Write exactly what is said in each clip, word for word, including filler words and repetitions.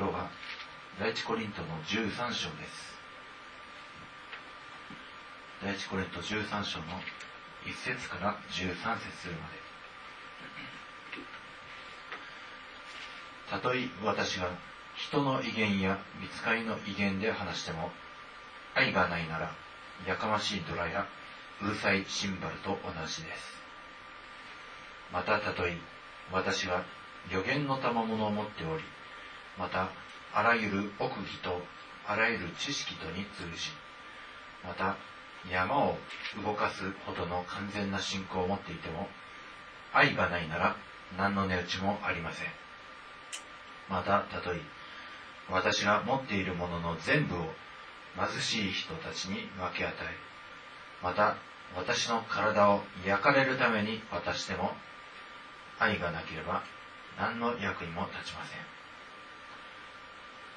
今日は第一コリントのじゅうさん章です。第一コリントじゅうさん章のいち節からじゅうさん節まで。たとえ私が人の威厳や御使いの威厳で話しても、愛がないならやかましいドラやうるさいシンバルと同じです。またたとえ私は予言の賜物を持っており、またあらゆる奥義とあらゆる知識とに通じ、また山を動かすほどの完全な信仰を持っていても、愛がないなら何の値打ちもありません。またたとえ私が持っているものの全部を貧しい人たちに分け与え、また私の体を焼かれるために渡しても、愛がなければ何の役にも立ちません。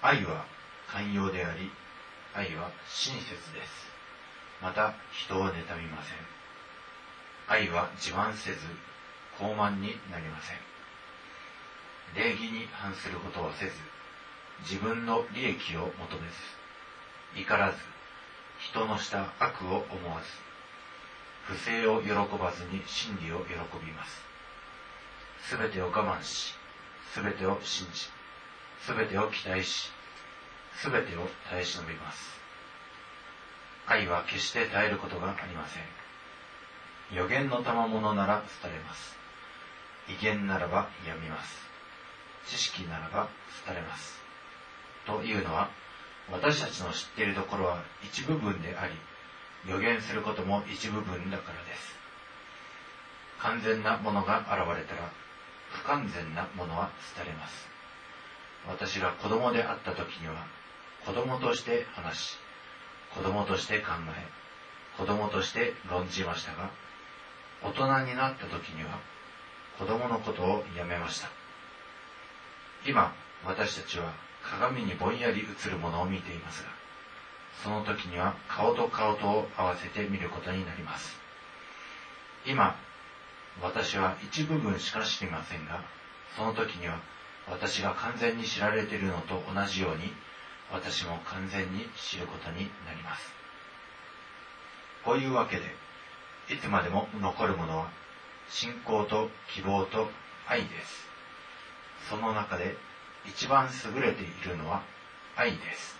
愛は寛容であり、愛は親切です。また人を妬みません。愛は自慢せず傲慢になりません。礼儀に反することはせず、自分の利益を求めず、怒らず、人のした悪を思わず、不正を喜ばずに真理を喜びます。すべてを我慢し、すべてを信じ、すべてを期待し、すべてを耐え忍びます。愛は決して耐えることがありません。予言の賜物なら廃れます。威厳ならばやみます。知識ならば廃れます。というのは、私たちの知っているところは一部分であり、予言することも一部分だからです。完全なものが現れたら、不完全なものは廃れます。私が子供であった時には、子供として話し、子供として考え、子供として論じましたが、大人になった時には子供のことをやめました。今、私たちは鏡にぼんやり映るものを見ていますが、その時には顔と顔とを合わせて見ることになります。今、私は一部分しか知りませんが、その時には私が完全に知られているのと同じように、私も完全に知ることになります。こういうわけで、いつまでも残るものは信仰と希望と愛です。その中で一番優れているのは愛です。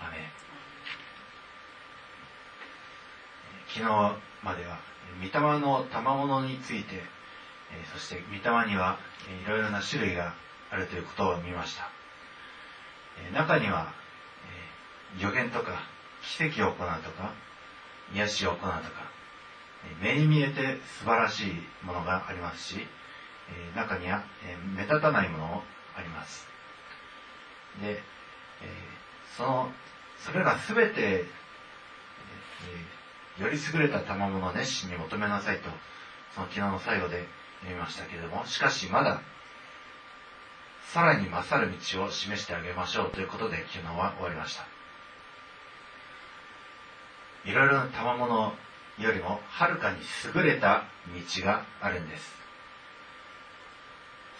アメン。昨日までは御霊の賜物について、そして御霊にはいろいろな種類があるということを見ました。中には予言とか奇跡を行うとか癒しを行うとか、目に見えて素晴らしいものがありますし、中には目立たないものもあります。で、そのそれらすべてより優れた賜物を熱心に求めなさいと、その昨日の最後で読みましたけれども、しかしまださらに勝る道を示してあげましょうということで、昨日は終わりました。いろいろな賜物よりもはるかに優れた道があるんです。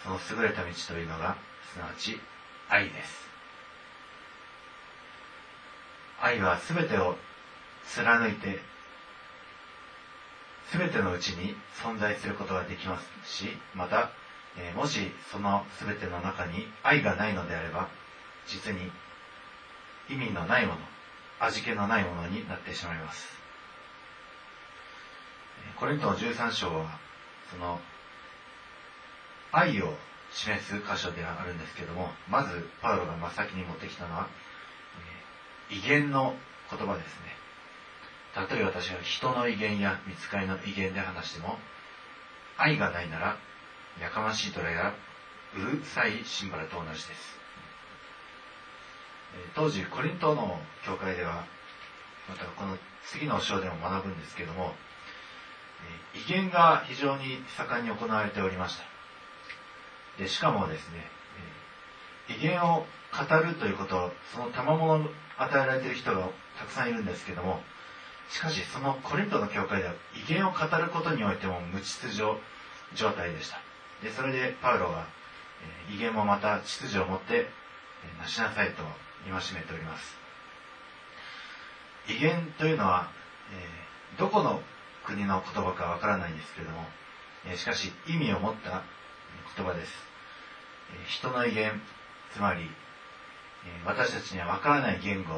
その優れた道というのが、すなわち愛です。愛はすべてを貫いて、すべてのうちに存在することができますし、またもしその全ての中に愛がないのであれば、実に意味のないもの、味気のないものになってしまいます。コリントのじゅうさん章はその愛を示す箇所ではあるんですけれども、まずパウロが真っ先に持ってきたのは威厳の言葉ですね。たとえ私は人の威厳や御使いの威厳で話しても、愛がないならやかましいドラやうるさいシンバルと同じです。当時コリントの教会では、またこの次の章でも学ぶんですけれども、威厳が非常に盛んに行われておりました。でしかもですね、威厳を語るということ、その賜物を与えられている人がたくさんいるんですけれども、しかしそのコリントの教会では威厳を語ることにおいても無秩序状態でした。でそれでパウロが、えー、威厳もまた秩序を持って、えなしなさいと戒めております。威厳というのは、えー、どこの国の言葉かわからないんですけれども、えー、しかし意味を持った言葉です。えー、人の威厳、つまり、えー、私たちにはわからない言語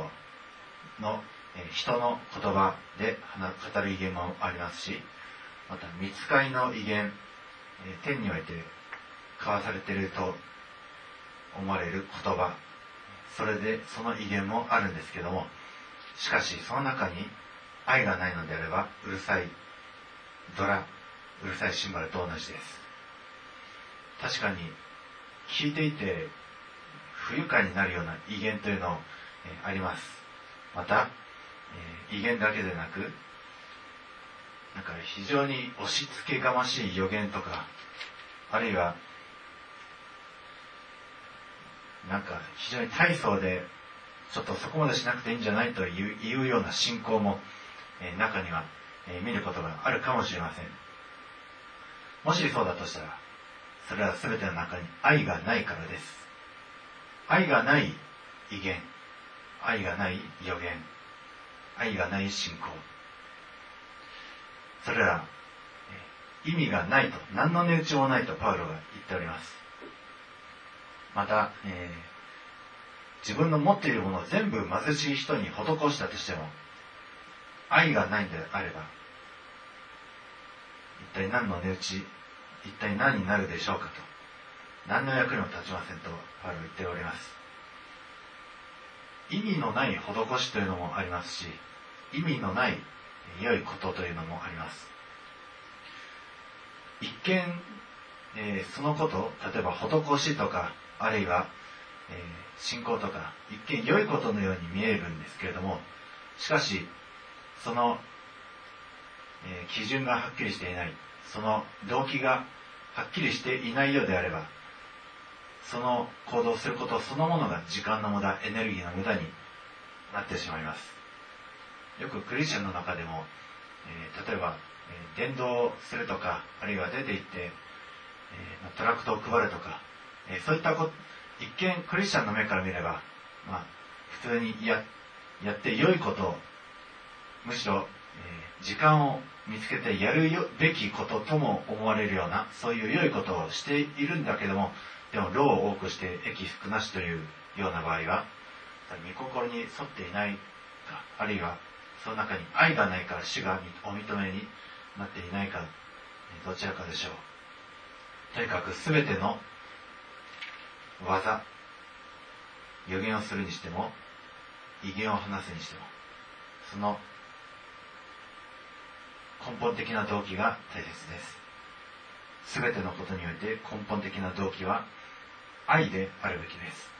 の、えー、人の言葉で語る威厳もありますし、また御使いの威厳、えー、天において交わされていると思われる言葉、それでその威厳もあるんですけども、しかしその中に愛がないのであれば、うるさいドラ、うるさいシンバルと同じです。確かに聞いていて不愉快になるような威厳というのもあります。また威厳だけでなく、なんか非常に押し付けがましい予言とか、あるいはなんか非常に大層で、ちょっとそこまでしなくていいんじゃないというような信仰も、えー、中には、えー、見ることがあるかもしれません。もしそうだとしたら、それは全ての中に愛がないからです。愛がない威厳、愛がない予言、愛がない信仰、それら、えー、意味がないと、何の値打ちもないとパウロが言っております。また、えー自分の持っているものを全部貧しい人に施したとしても、愛がないのであれば、一体何の値打ち、一体何になるでしょうかと、何の役にも立ちませんとパウロは言っております。意味のない施しというのもありますし、意味のない良いことというのもあります。一見、えー、そのこと、例えば施しとか、あるいはえー、信仰とか、一見良いことのように見えるんですけれども、しかしその、えー、基準がはっきりしていない、その動機がはっきりしていないようであれば、その行動することそのものが時間の無駄、エネルギーの無駄になってしまいます。よくクリスチャンの中でも、えー、例えば、えー、伝道するとか、あるいは出て行って、えー、トラクトを配るとか、えー、そういったこと、一見クリスチャンの目から見れば、まあ、普通に や, やって良いことを、むしろ、えー、時間を見つけてやるべきこととも思われるような、そういう良いことをしているんだけども、でも労を多くして益少なしというような場合は、見心に沿っていないか、あるいはその中に愛がないから主がお認めになっていないか、どちらかでしょう。とにかく全ての技、予言をするにしても、威厳を話すにしても、その根本的な動機が大切です。すべてのことにおいて根本的な動機は愛であるべきです。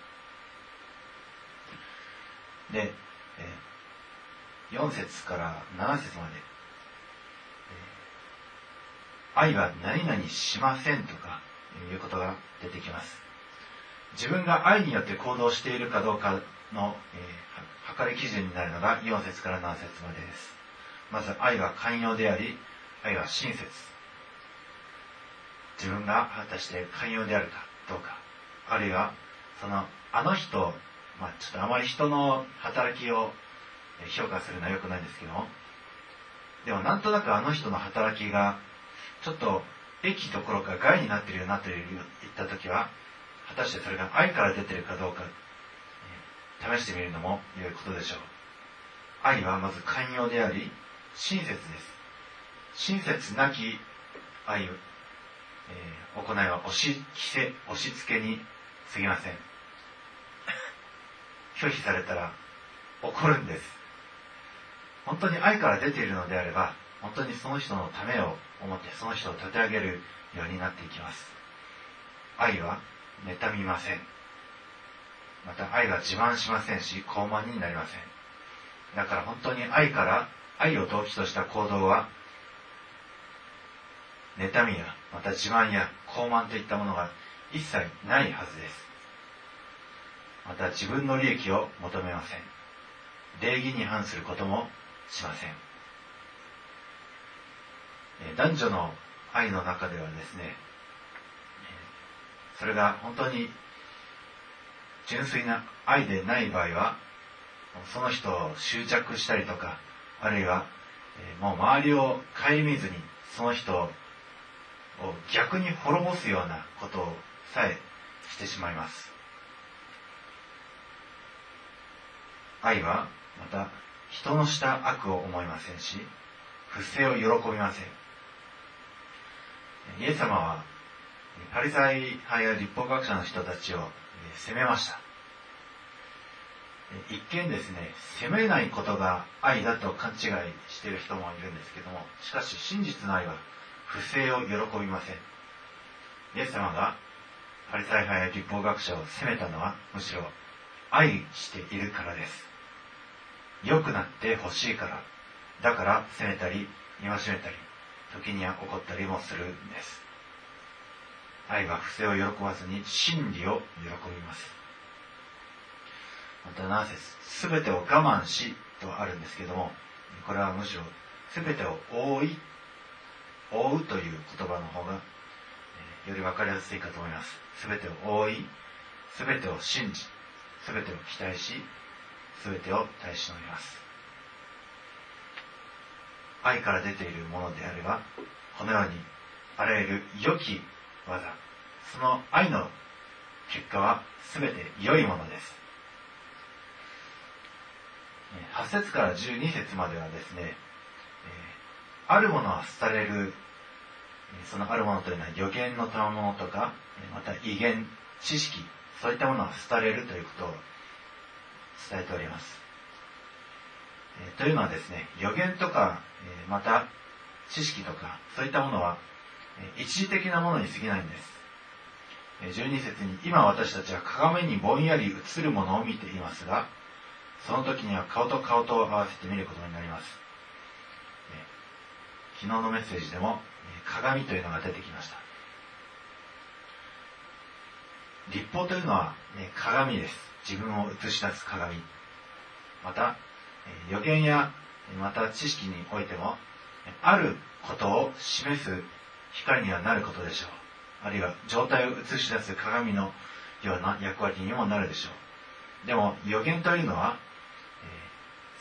で、よん節からなな節まで、愛は何々しませんとかいうことが出てきます。自分が愛によって行動しているかどうかの、えー、測り基準になるのがよん節からなな節までです。まず愛は寛容であり、愛は親切。自分が果たして寛容であるかどうか、あるいはそのあの人、まあ、ちょっとあまり人の働きを評価するのは良くないんですけども、でもなんとなくあの人の働きがちょっと益どころか害になっているなといった時は、果たしてそれが愛から出ているかどうか、試してみるのも良いことでしょう。愛はまず寛容であり、親切です。親切なき愛を、えー、行いは押し着せ、押し付けに過ぎません。拒否されたら怒るんです。本当に愛から出ているのであれば、本当にその人のためを思って、その人を立て上げるようになっていきます。愛は妬みません。また愛は自慢しませんし、傲慢になりません。だから本当に愛から、愛を動機とした行動は、妬みや、また自慢や傲慢といったものが一切ないはずです。また自分の利益を求めません。礼儀に反することもしません。男女の愛の中ではですね、それが本当に純粋な愛でない場合は、その人を執着したりとか、あるいはもう周りを顧みずにその人を逆に滅ぼすようなことをさえしてしまいます。愛はまた人のした悪を思いませんし、不正を喜びません。イエス様はパリサイ派や立法学者の人たちを責めました。一見ですね、責めないことが愛だと勘違いしている人もいるんですけども、しかし真実の愛は不正を喜びません。イエス様がパリサイ派や立法学者を責めたのは、むしろ愛しているからです。良くなってほしいから、だから責めたり戒めたり、時には怒ったりもするんです。愛は不正を喜ばずに真理を喜びます。またなぜすべてを我慢しとあるんですけども、これはむしろすべてを覆い覆うという言葉の方がより分かりやすいかと思います。すべてを覆い、すべてを信じ、すべてを期待し、すべてを耐え忍びます。愛から出ているものであれば、このようにあらゆる良き技、その愛の結果はすべて良いものです。はち節からじゅうに節まではですね、あるものは廃れる、そのあるものというのは予言の賜物とか、また異言、知識、そういったものは廃れるということを伝えております。というのはですね、予言とかまた知識とか、そういったものは一時的なものに過ぎないんです。じゅうに節に、今私たちは鏡にぼんやり映るものを見ていますが、その時には顔と顔とを合わせて見ることになります。昨日のメッセージでも鏡というのが出てきました。律法というのは鏡です。自分を映し出す鏡。また予言やまた知識においても、あることを示す光にはなることでしょう。あるいは状態を映し出す鏡のような役割にもなるでしょう。でも予言というのは、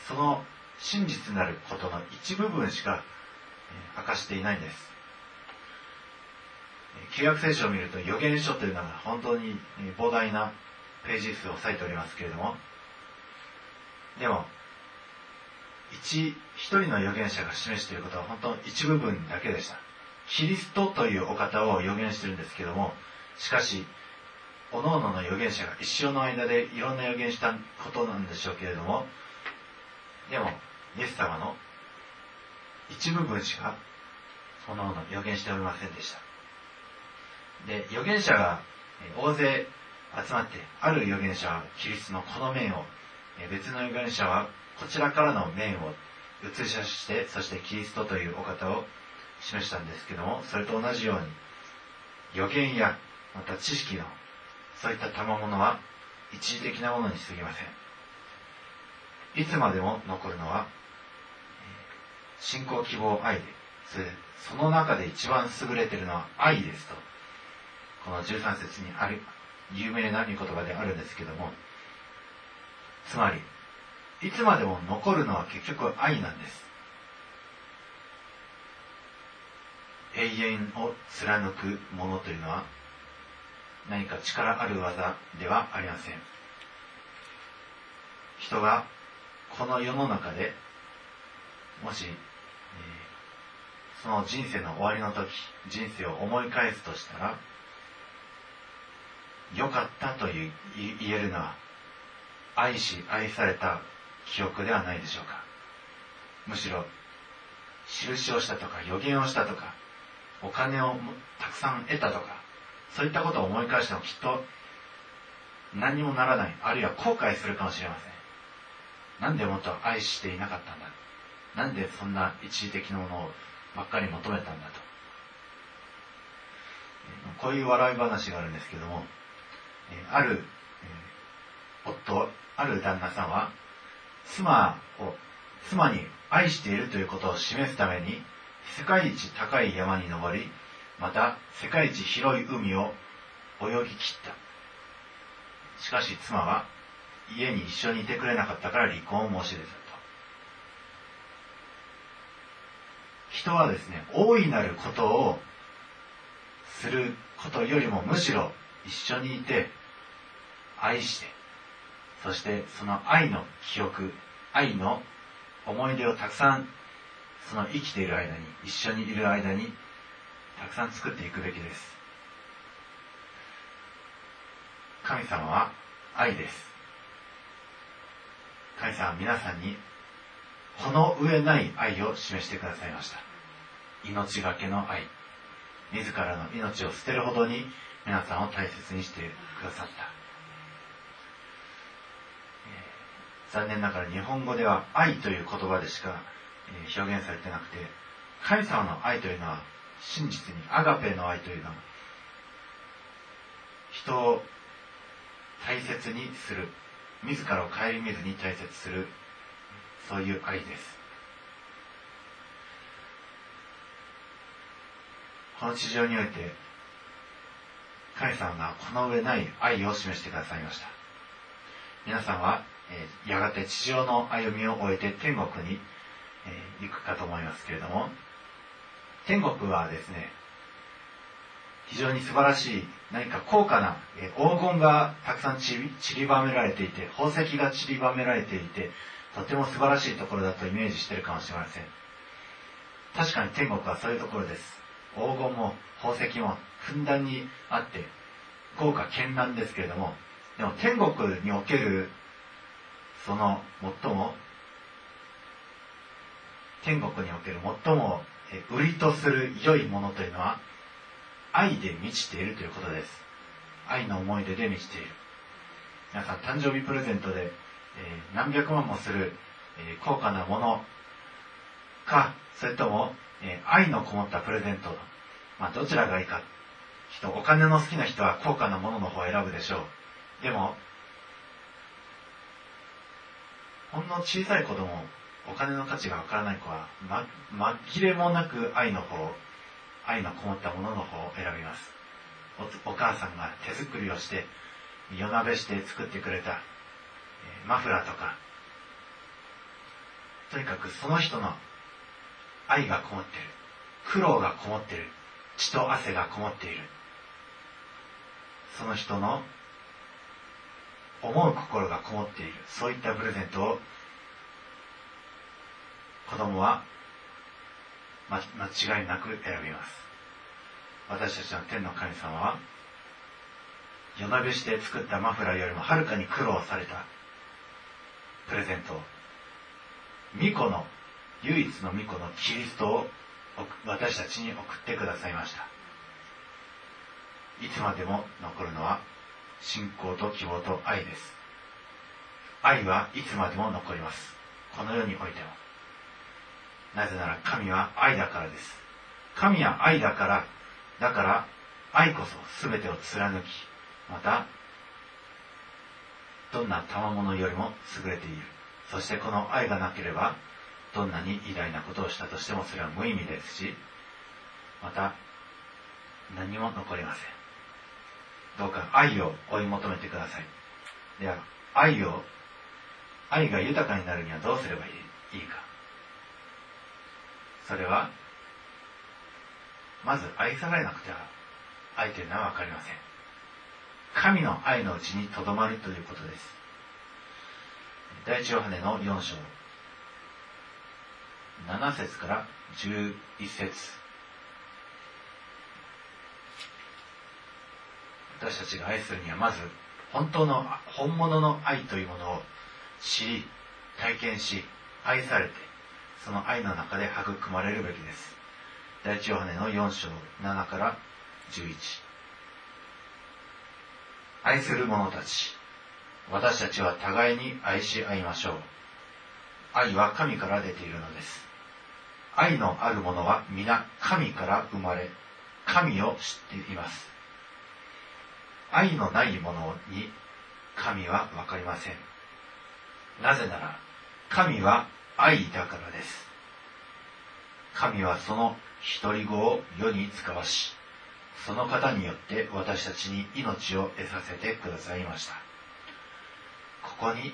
その真実なることの一部分しか明かしていないんです。旧約聖書を見ると、予言書というのが本当に膨大なページ数を割いておりますけれども、でも一、一人の預言者が示していることは本当の一部分だけでした。キリストというお方を預言しているんですけども、しかし各々の預言者が一生の間でいろんな預言したことなんでしょうけれども、でもイエス様の一部分しか各々預言しておりませんでした。で、預言者が大勢集まって、ある預言者はキリストのこの面を、別の預言者はこちらからの面を映し出して、そしてキリストというお方を示したんですけども、それと同じように予言やまた知識のそういった賜物は一時的なものに過ぎません。いつまでも残るのは信仰、希望、愛で、それでその中で一番優れているのは愛ですと、このじゅうさん節にある有名な御言葉であるんですけども、つまりいつまでも残るのは結局愛なんです。永遠を貫くものというのは何か力ある技ではありません。人がこの世の中でもし、えー、その人生の終わりの時、人生を思い返すとしたら、良かったという言えるのは愛し愛された記憶ではないでしょうか。むしろ印をしたとか予言をしたとかお金をたくさん得たとか、そういったことを思い返してもきっと何にもならない、あるいは後悔するかもしれません。なんでもっと愛していなかったんだ、なんでそんな一時的なものばっかり求めたんだと、こういう笑い話があるんですけども、ある夫、ある旦那さんは妻を妻に愛しているということを示すために、世界一高い山に登り、また世界一広い海を泳ぎ切った。しかし妻は家に一緒にいてくれなかったから離婚を申し出たと。人はですね、大いなることをすることよりもむしろ一緒にいて愛して、そしてその愛の記憶、愛の思い出をたくさん、その生きている間に、一緒にいる間にたくさん作っていくべきです。神様は愛です。神様は皆さんにこの上ない愛を示してくださいました。命がけの愛、自らの命を捨てるほどに皆さんを大切にしてくださった。残念ながら日本語では愛という言葉でしか表現されてなくて、神様の愛というのは真実に、アガペの愛というのは人を大切にする、自らを顧みずに大切する、そういう愛です。この地上において神様がこの上ない愛を示してくださいました。皆さんは、えー、やがて地上の歩みを終えて天国に、えー、行くかと思いますけれども、天国はですね、非常に素晴らしい、何か高価な、えー、黄金がたくさん 散り、散りばめられていて、宝石が散りばめられていて、とても素晴らしいところだとイメージしているかもしれません。確かに天国はそういうところです。黄金も宝石もふんだんにあって豪華絢爛ですけれども、でも天国におけるその最も天国における最も売りとする良いものというのは愛で満ちているということです。愛の思い出で満ちている。皆さん、誕生日プレゼントで何百万もする高価なものか、それとも愛のこもったプレゼント、まあ、どちらがいいか。人お金の好きな人は高価なものの方を選ぶでしょう。でもほんの小さい子供、お金の価値がわからない子は、ま、紛れもなく愛の方、愛のこもったものの方を選びます。 お, お母さんが手作りをして夜なべして作ってくれたマフラーとか、とにかくその人の愛がこもっている、苦労がこもっている、血と汗がこもっている、その人の思う心がこもっている、そういったプレゼントを子供は間違いなく選びます。私たちの天の神様は夜なべして作ったマフラーよりもはるかに苦労されたプレゼントを、巫女の、唯一の巫女のキリストを私たちに送ってくださいました。いつまでも残るのは信仰と希望と愛です。愛はいつまでも残ります。この世においても。なぜなら神は愛だからです。神は愛だから、だから愛こそ全てを貫き、またどんな賜物よりも優れている。そしてこの愛がなければどんなに偉大なことをしたとしてもそれは無意味ですし、また何も残りません。どうか愛を追い求めてください。では愛を、愛が豊かになるにはどうすればいいか。それはまず愛されなくては愛というのは分かりません。神の愛のうちにとどまるということです。第一ヨハネのよん章なな節からじゅういっ節。私たちが愛するにはまず本当の本物の愛というものを知り、体験し、愛されて、その愛の中で育まれるべきです。第一ヨハネのよん章ななからじゅういち。愛する者たち、私たちは互いに愛し合いましょう。愛は神から出ているのです。愛のある者は皆神から生まれ、神を知っています。愛のない者に神は分かりません。なぜなら神は愛だからです。神はその独り子を世に遣わし、その方によって私たちに命を得させてくださいました。ここに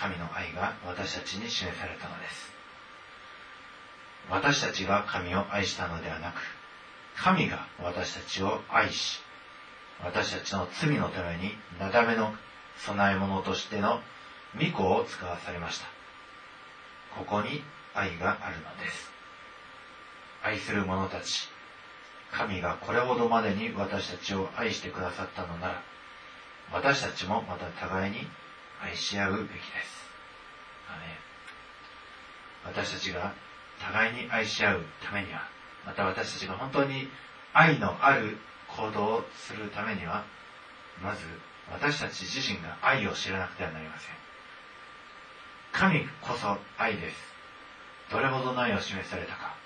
神の愛が私たちに示されたのです。私たちが神を愛したのではなく、神が私たちを愛し、私たちの罪のためになだめの備え物としての御子を使わされました。ここに愛があるのです。愛する者たち、神がこれほどまでに私たちを愛してくださったのなら、私たちもまた互いに愛し合うべきです。アメン。私たちが互いに愛し合うためには、また私たちが本当に愛のある行動をするためには、まず私たち自身が愛を知らなくてはなりません。神こそ愛です。どれほどの愛を示されたか。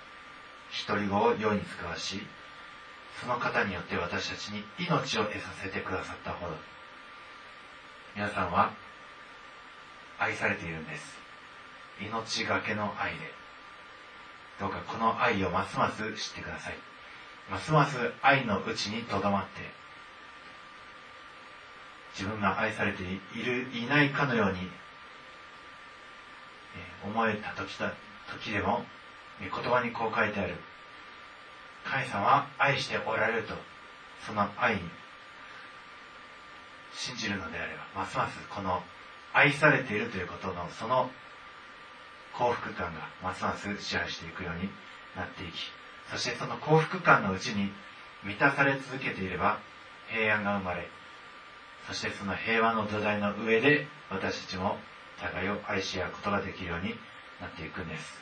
独り子を世に使わし、その方によって私たちに命を得させてくださったほど、皆さんは愛されているんです。命がけの愛で、どうかこの愛をますます知ってください。ますます愛のうちにとどまって、自分が愛されているいないかのように思えた時だ時でも、言葉にこう書いてある、神様は愛しておられると、その愛に信じるのであれば、ますますこの愛されているということのその幸福感がますます支配していくようになっていき、そしてその幸福感のうちに満たされ続けていれば平安が生まれ、そしてその平和の土台の上で私たちも互いを愛し合うことができるようになっていくんです。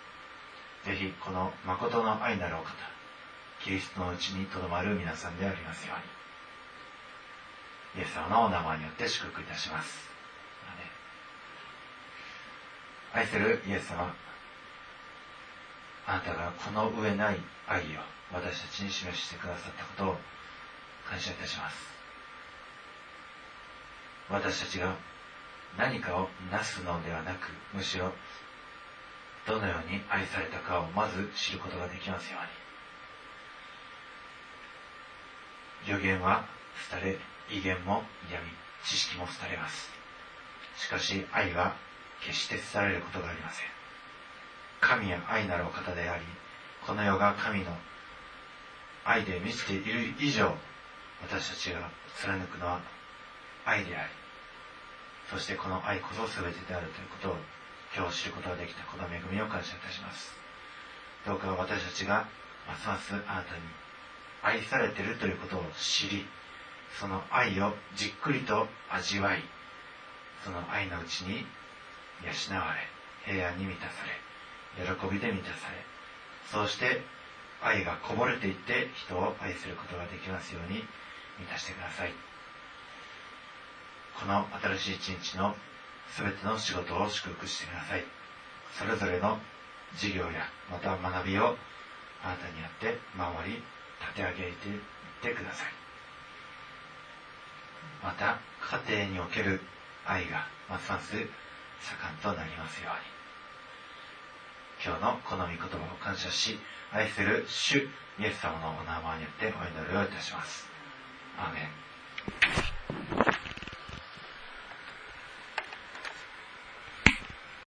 ぜひこの誠の愛なるお方、キリストのうちにとどまる皆さんでありますように、イエス様のお名前によって祝福いたします。愛するイエス様、あなたがこの上ない愛を私たちに示してくださったことを感謝いたします。私たちが何かをなすのではなく、むしろどのように愛されたかをまず知ることができますように。予言は廃れ、威厳も闇、知識も廃れます。しかし愛は決して廃れることがありません。神は愛なるお方であり、この世が神の愛で満ちている以上、私たちが貫くのは愛であり、そしてこの愛こそ全てであるということを今日知ることができたこの恵みを感謝いたします。どうか私たちがますますあなたに愛されているということを知り、その愛をじっくりと味わい、その愛のうちに養われ、平安に満たされ、喜びで満たされ、そうして愛がこぼれていって人を愛することができますように満たしてください。この新しい一日のすべての仕事を祝福してください。それぞれの事業やまた学びをあなたによって守り立て上げていってください。また家庭における愛がますます盛んとなりますように。今日のこの御言葉を感謝し、愛する主イエス様のお名前によってお祈りをいたします。アーメン。